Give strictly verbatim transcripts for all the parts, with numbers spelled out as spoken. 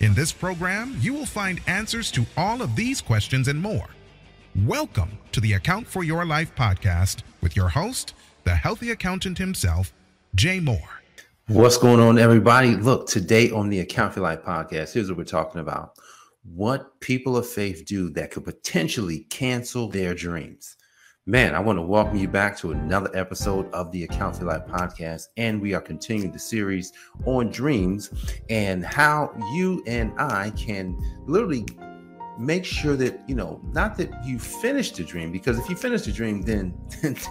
In this program, you will find answers to all of these questions and more. Welcome to the Account for Your Life podcast with your host, the healthy accountant himself, Jay Moore. What's going on, everybody? Look, today on the Account for Your Life podcast, here's what we're talking about. What people of faith do that could potentially cancel their dreams. Man, I want to welcome you back to another episode of the Account for Your Life podcast, and we are continuing the series on dreams and how you and I can literally make sure that, you know, not that you finish the dream, because if you finish the dream, then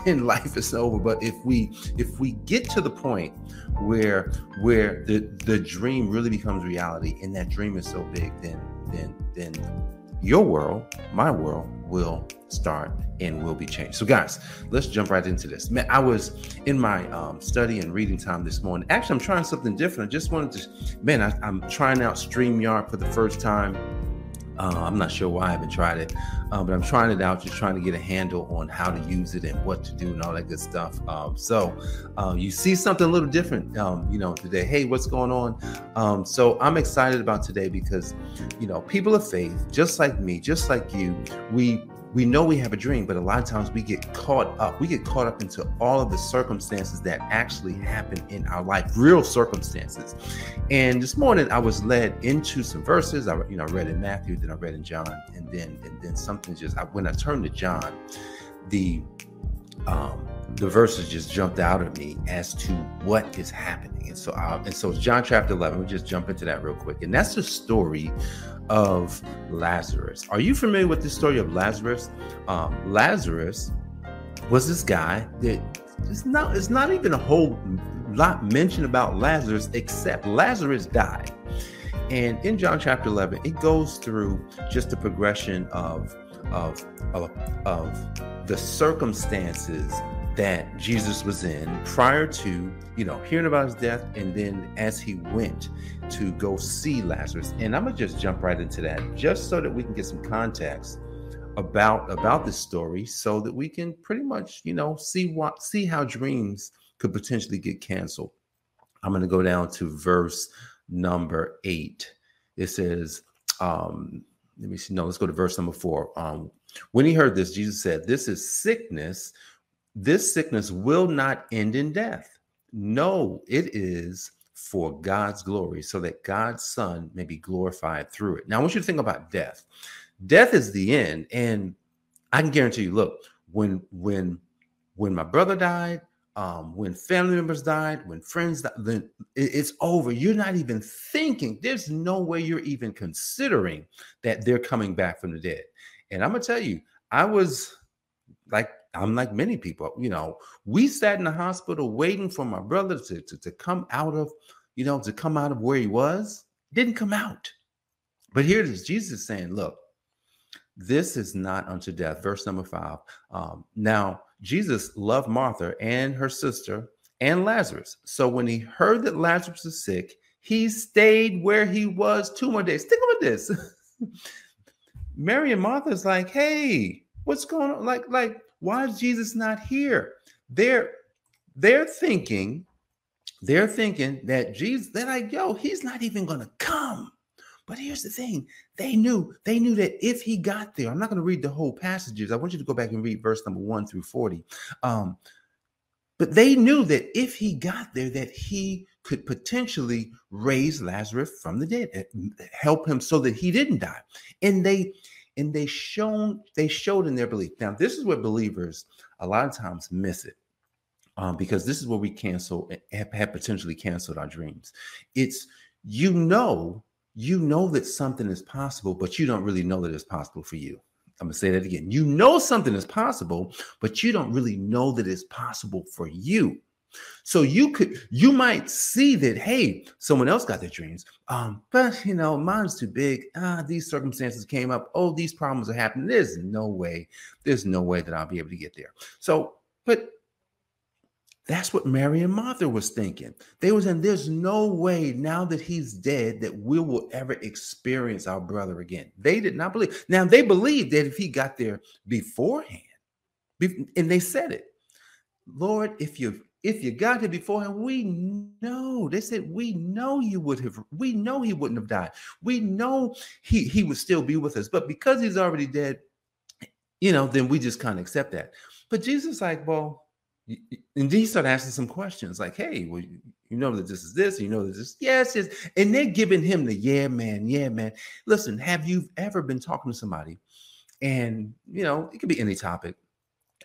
then life is over. But if we if we get to the point where where the the dream really becomes reality, and that dream is so big, then then then your world, my world, will start and will be changed. So guys, let's jump right into this. Man, I was in my um, study and reading time this morning. Actually, I'm trying something different. I just wanted to, man, I, I'm trying out StreamYard for the first time. Uh, I'm not sure why I haven't tried it, uh, but I'm trying it out, just trying to get a handle on how to use it and what to do and all that good stuff. Um, so uh, you see something a little different, um, you know, today. Hey, what's going on? Um, so I'm excited about today because, you know, people of faith, just like me, just like you, we we know we have a dream, but a lot of times we get caught up. We get caught up into all of the circumstances that actually happen in our life, real circumstances. And this morning I was led into some verses. I, you know, I read in Matthew, then I read in John, and then and then something just, I, when I turned to John, the um, the verses just jumped out at me as to what is happening. And so, uh, and so John chapter eleven. We'll just jump into that real quick, and that's the story of Lazarus. Are you familiar with the story of Lazarus? Um, Lazarus was this guy that it's not, it's not even a whole lot mentioned about Lazarus, except Lazarus died. And in John chapter eleven, it goes through just the progression of, of, of, of the circumstances that Jesus was in prior to, you know, hearing about his death, and then as he went to go see Lazarus. And I'm gonna just jump right into that, just so that we can get some context about about this story, so that we can pretty much, you know, see what see how dreams could potentially get canceled. I'm gonna go down to verse number eight. It says, um, let me see. No, let's go to verse number four. Um, when he heard this, Jesus said, "This is sickness. This sickness will not end in death. No, it is for God's glory, so that God's Son may be glorified through it." Now, I want you to think about death. Death is the end. And I can guarantee you, look, when when when my brother died, um, when family members died, when friends died, then it's over. You're not even thinking. There's no way you're even considering that they're coming back from the dead. And I'm going to tell you, I was like, I'm like many people, you know, we sat in the hospital waiting for my brother to, to, to come out of, you know, to come out of where he was. Didn't come out. But here it is, Jesus saying, look, this is not unto death. Verse number five. Um, now, Jesus loved Martha and her sister and Lazarus. So when he heard that Lazarus was sick, he stayed where he was two more days. Think about this. Mary and Martha's like, hey, what's going on? Like, like, why is Jesus not here? They're they're thinking, they're thinking that Jesus, they're like, yo, he's not even gonna come. But here's the thing: they knew, they knew that if he got there, I'm not gonna read the whole passages. I want you to go back and read verse number one through forty. Um, but they knew that if he got there, that he could potentially raise Lazarus from the dead, help him so that he didn't die. And they And they shown they showed in their belief. Now, this is where believers a lot of times miss it, um, because this is where we cancel have, have potentially canceled our dreams. It's you know you know that something is possible, but you don't really know that it's possible for you. I'm gonna say that again. You know something is possible, but you don't really know that it's possible for you. So you could, you might see that, hey, someone else got their dreams, um, but you know, mine's too big. Uh, these circumstances came up. Oh, these problems are happening. There's no way, there's no way that I'll be able to get there. So, but that's what Mary and Martha was thinking. They was in, there's no way now that he's dead that we will ever experience our brother again. They did not believe. Now they believed that if he got there beforehand, and they said it, Lord, if you if you got here beforehand, we know. They said, we know you would have. We know he wouldn't have died. We know he he would still be with us. But because he's already dead, you know, then we just can't accept that. But Jesus, like, well. And he started asking some questions like, hey, well, you know that this is this, you know that this, yes, yes. And they're giving him the, yeah, man, yeah, man. Listen, have you ever been talking to somebody and, you know, it could be any topic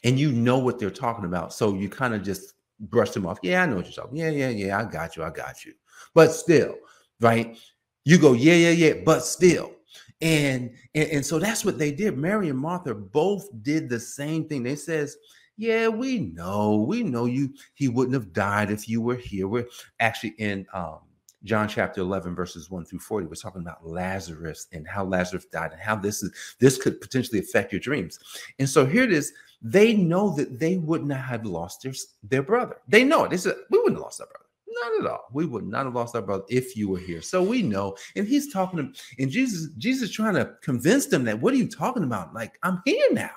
and you know what they're talking about. So you kind of just brush them off. Yeah, I know what you're talking. Yeah, yeah, yeah, I got you, I got you. But still, right? You go, yeah, yeah, yeah, but still. And, and, and so that's what they did. Mary and Martha both did the same thing. They says, yeah, we know, we know you. He wouldn't have died if you were here. We're actually in um, John chapter eleven, verses one through forty. We're talking about Lazarus and how Lazarus died and how this is this could potentially affect your dreams. And so here it is. They know that they would not have lost their, their brother. They know it. They said, we wouldn't have lost our brother. Not at all. We would not have lost our brother if you were here. So we know. And he's talking to him. And Jesus, Jesus trying to convince them that, what are you talking about? Like, I'm here now.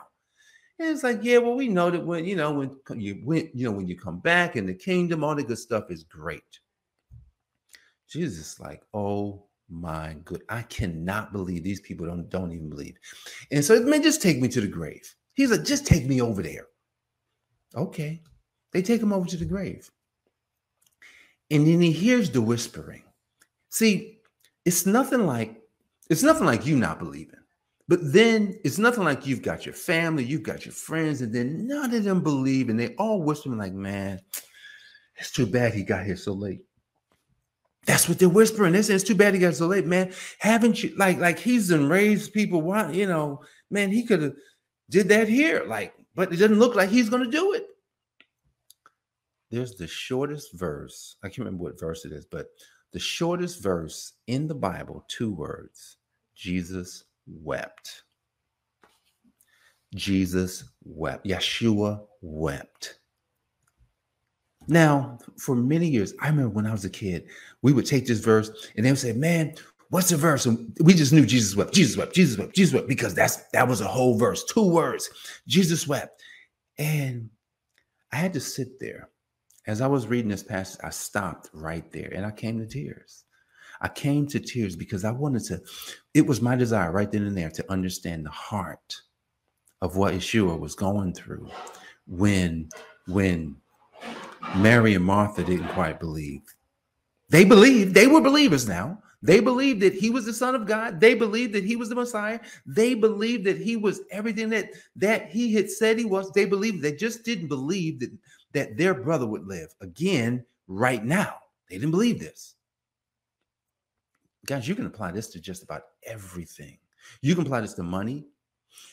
And it's like, yeah, well, we know that when, you know, when you when, you know, when you come back in the kingdom, all the good stuff is great. Jesus is like, oh my good, I cannot believe these people don't, don't even believe. And so it may just take me to the grave. He's like, just take me over there. Okay. They take him over to the grave. And then he hears the whispering. See, it's nothing like, it's nothing like you not believing. But then it's nothing like you've got your family, you've got your friends, and then none of them believe, and they all whispering like, man, it's too bad he got here so late. That's what they're whispering. They say, it's too bad he got so late, man. Haven't you, like, like he's done raised people, why, you know, man, he could have did that here, like, but it doesn't look like he's going to do it. There's the shortest verse. I can't remember what verse it is, but the shortest verse in the Bible, two words, Jesus wept. Jesus wept. Yeshua wept. Now, for many years, I remember when I was a kid, we would take this verse and they would say, man, what's the verse? And we just knew Jesus wept, Jesus wept, Jesus wept, Jesus wept, because that's that was a whole verse, two words. Jesus wept. And I had to sit there. As I was reading this passage, I stopped right there and I came to tears. I came to tears because I wanted to, it was my desire right then and there to understand the heart of what Yeshua was going through when, when Mary and Martha didn't quite believe. They believed, they were believers now. They believed that he was the Son of God. They believed that he was the Messiah. They believed that he was everything that, that he had said he was. They believed, they just didn't believe that, that their brother would live again right now. They didn't believe this. Guys, you can apply this to just about everything. You can apply this to money.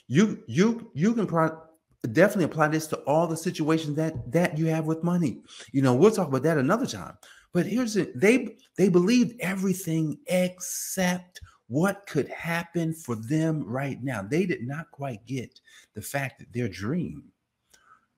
You you you can pro- definitely apply this to all the situations that that you have with money. You know, we'll talk about that another time. But here's it: they they believed everything except what could happen for them right now. They did not quite get the fact that their dream,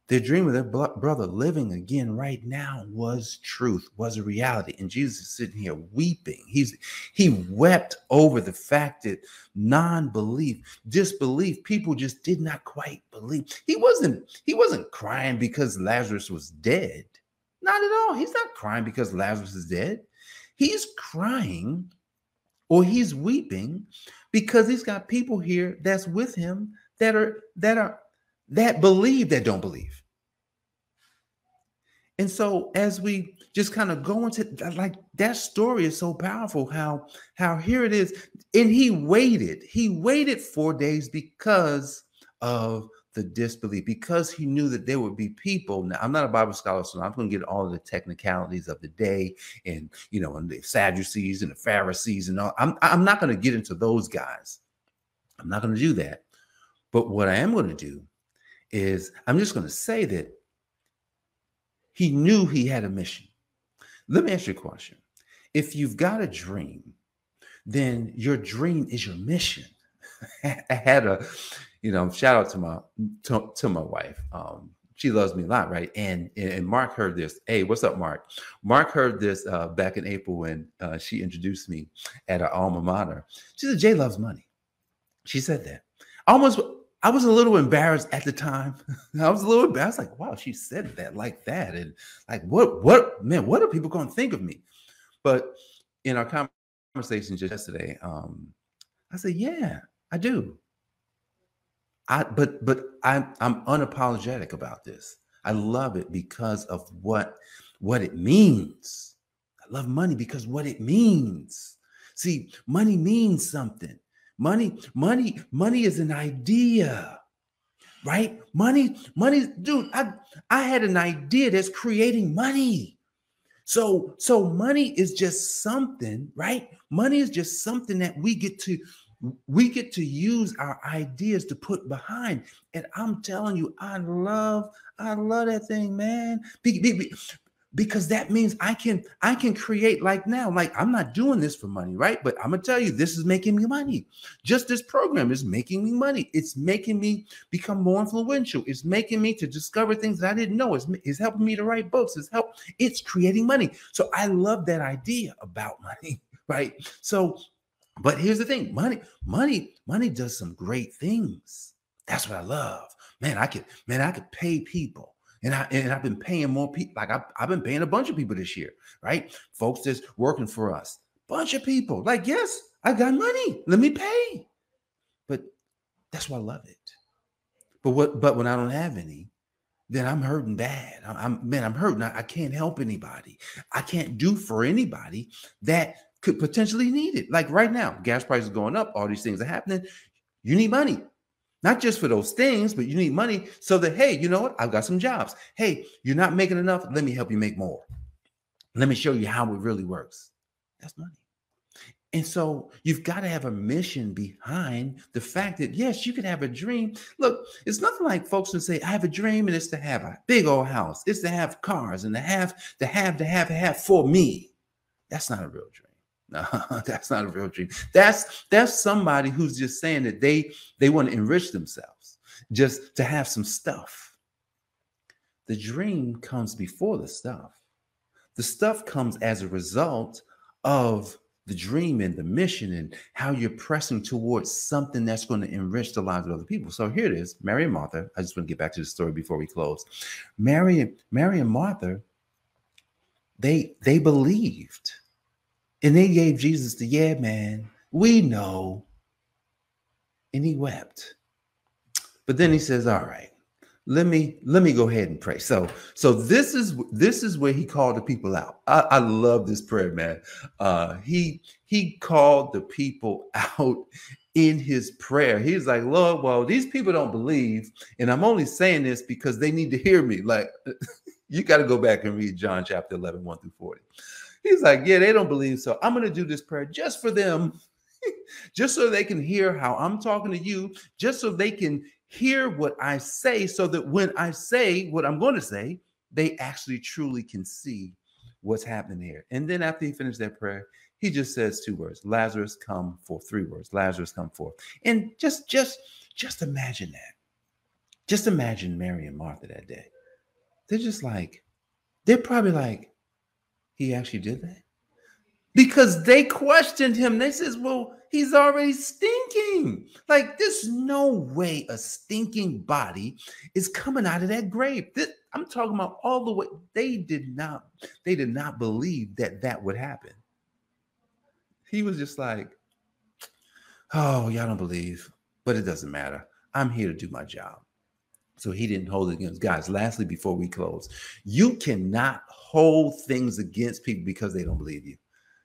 their dream of their brother living again right now was truth, was a reality. And Jesus is sitting here weeping. He's he wept over the fact that non-belief, disbelief, people just did not quite believe. He wasn't, he wasn't crying because Lazarus was dead. Not at all. He's not crying because Lazarus is dead. He's crying, or he's weeping, because he's got people here that's with him that are that are that believe that don't believe. And so as we just kind of go into, like, that story is so powerful, how how here it is. And he waited. He waited four days because of the disbelief, because he knew that there would be people. Now, I'm not a Bible scholar, so I'm going to get all of the technicalities of the day and, you know, and the Sadducees and the Pharisees and all. I'm, I'm not going to get into those guys. I'm not going to do that. But what I am going to do is I'm just going to say that He knew he had a mission. Let me ask you a question. If you've got a dream, then your dream is your mission. I had a, you know, shout out to my to, to my wife. Um, she loves me a lot, right? And and Mark heard this. Hey, what's up, Mark? Mark heard this uh, back in April when uh, she introduced me at her alma mater. She said, Jay loves money. She said that. Almost, I was a little embarrassed at the time. I was a little embarrassed. Like, wow, she said that like that. And like, what, what, man, what are people going to think of me? But in our conversation just yesterday, um, I said, yeah, I do. I, but, but I'm, I'm unapologetic about this. I love it because of what, what it means. I love money because what it means. See, money means something. Money, money, money is an idea, right? Money, money, dude, I, I had an idea that's creating money. So, so money is just something, right? Money is just something that we get to, we get to use our ideas to put behind. And I'm telling you, I love, I love that thing, man. Be, be, be, Because that means I can I can create like now, like I'm not doing this for money, right? But I'm gonna tell you, this is making me money. Just this program is making me money. It's making me become more influential. It's making me to discover things that I didn't know. It's, it's helping me to write books. It's help. It's creating money. So I love that idea about money, right? So, but here's the thing: money, money, money does some great things. That's what I love, man. I could, man, I could pay people. And, I, and I've been paying more people, like I've, I've been paying a bunch of people this year, right? Folks that's working for us, bunch of people. Like, yes, I got money. Let me pay. But that's why I love it. But what? But when I don't have any, then I'm hurting bad. I'm, I'm man, I'm hurting. I, I can't help anybody. I can't do for anybody that could potentially need it. Like right now, gas prices going up. All these things are happening. You need money. Not just for those things, but you need money so that, hey, you know what? I've got some jobs. Hey, you're not making enough. Let me help you make more. Let me show you how it really works. That's money. And so you've got to have a mission behind the fact that, yes, you can have a dream. Look, it's nothing like folks who say, I have a dream and it's to have a big old house. It's to have cars and to have, to have, to have, to have for me. That's not a real dream. No, that's not a real dream. That's that's somebody who's just saying that they they want to enrich themselves just to have some stuff. The dream comes before the stuff. The stuff comes as a result of the dream and the mission and how you're pressing towards something that's going to enrich the lives of other people. So here it is, Mary and Martha. I just want to get back to the story before we close. Mary, Mary and Martha, they they believed. And they gave Jesus the, yeah, man, we know. And he wept. But then he says, all right, let me let me go ahead and pray. So so this is this is where he called the people out. I, I love this prayer, man. Uh, he he called the people out in his prayer. He's like, Lord, well, these people don't believe. And I'm only saying this because they need to hear me. Like, you got to go back and read John chapter eleven, one through forty. He's like, yeah, they don't believe. So I'm going to do this prayer just for them, just so they can hear how I'm talking to you, just so they can hear what I say, so that when I say what I'm going to say, they actually truly can see what's happening here. And then after he finished that prayer, he just says two words, Lazarus, come forth. Three words, Lazarus, come forth. And just, just, just imagine that. Just imagine Mary and Martha that day. They're just like, they're probably like, he actually did that? Because they questioned him. They says, well, he's already stinking. Like, there's no way a stinking body is coming out of that grave. This, I'm talking about all the way. They did not, they did not believe that that would happen. He was just like, oh, y'all don't believe, but it doesn't matter. I'm here to do my job. So he didn't hold it against guys. Lastly, before we close, you cannot hold things against people because they don't believe you.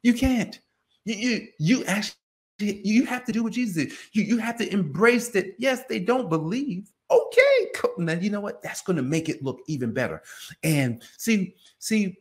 You can't. You you, you actually you have to do what Jesus did. You you have to embrace that. Yes, they don't believe. Okay, now you know what? That's going to make it look even better. And see see,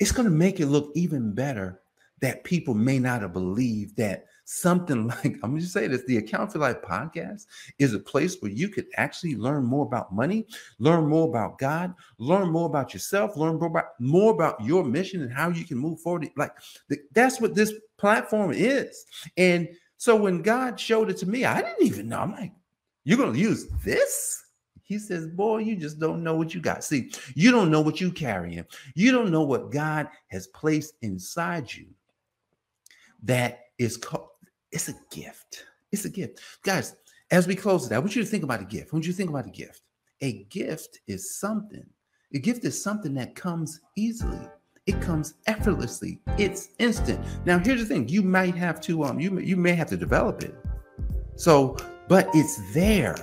it's going to make it look even better that people may not have believed that something like, I'm going to say this, the Account for Life podcast is a place where you could actually learn more about money, learn more about God, learn more about yourself, learn more about, more about your mission and how you can move forward. Like the, that's what this platform is. And so when God showed it to me, I didn't even know. I'm like, you're going to use this? He says, boy, you just don't know what you got. See, you don't know what you're carrying. You don't know what God has placed inside you that is called. It's a gift. It's a gift. Guys, as we close it, I want you to think about a gift. I want you to think about a gift. A gift is something. A gift is something that comes easily. It comes effortlessly. It's instant. Now, here's the thing. You might have to, um, you, you may have to develop it. So, but it's there.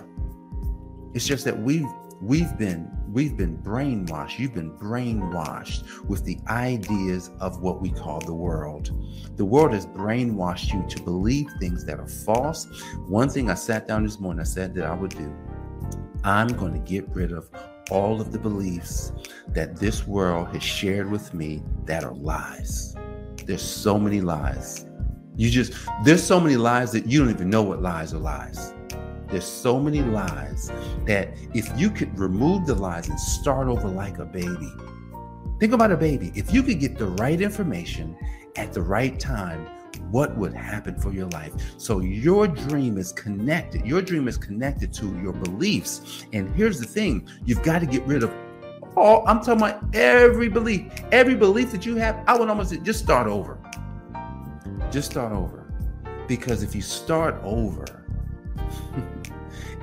It's just that we've, we've been, we've been brainwashed. You've been brainwashed with the ideas of what we call the world. The world has brainwashed you to believe things that are false. One thing I sat down this morning, I said that I would do. I'm going to get rid of all of the beliefs that this world has shared with me that are lies. There's so many lies. You just, there's so many lies that you don't even know what lies are lies. There's so many lies that if you could remove the lies and start over like a baby. Think about a baby. If you could get the right information at the right time, what would happen for your life? So your dream is connected. Your dream is connected to your beliefs. And here's the thing. You've got to get rid of all, I'm talking about every belief. Every belief that you have, I would almost say just start over. Just start over. Because if you start over,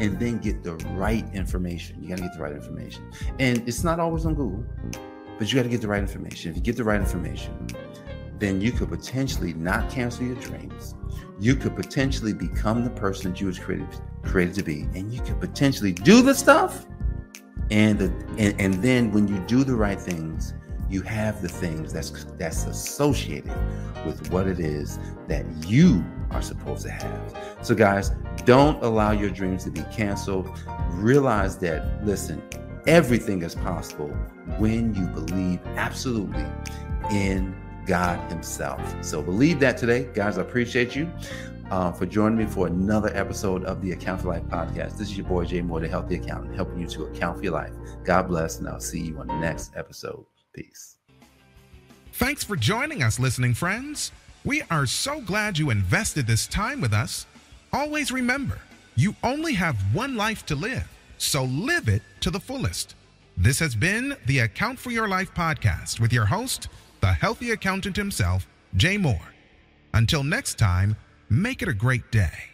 and then get the right information. You got to get the right information. And it's not always on Google, but you got to get the right information. If you get the right information, then you could potentially not cancel your dreams. You could potentially become the person that you was created, created to be. And you could potentially do the stuff. And, the, and, and then when you do the right things, you have the things that's, that's associated with what it is that you are supposed to have. So guys, don't allow your dreams to be canceled. Realize that, listen, everything is possible when you believe absolutely in God himself. So believe that today. Guys, I appreciate you uh, for joining me for another episode of the Account for Life podcast. This is your boy, Jay Moore, the Healthy Accountant, helping you to account for your life. God bless, and I'll see you on the next episode. Peace. Thanks for joining us, listening friends. We are so glad you invested this time with us. Always remember, you only have one life to live, so live it to the fullest. This has been the Account for Your Life podcast with your host, the Healthy Accountant himself, Jay Moore. Until next time, make it a great day.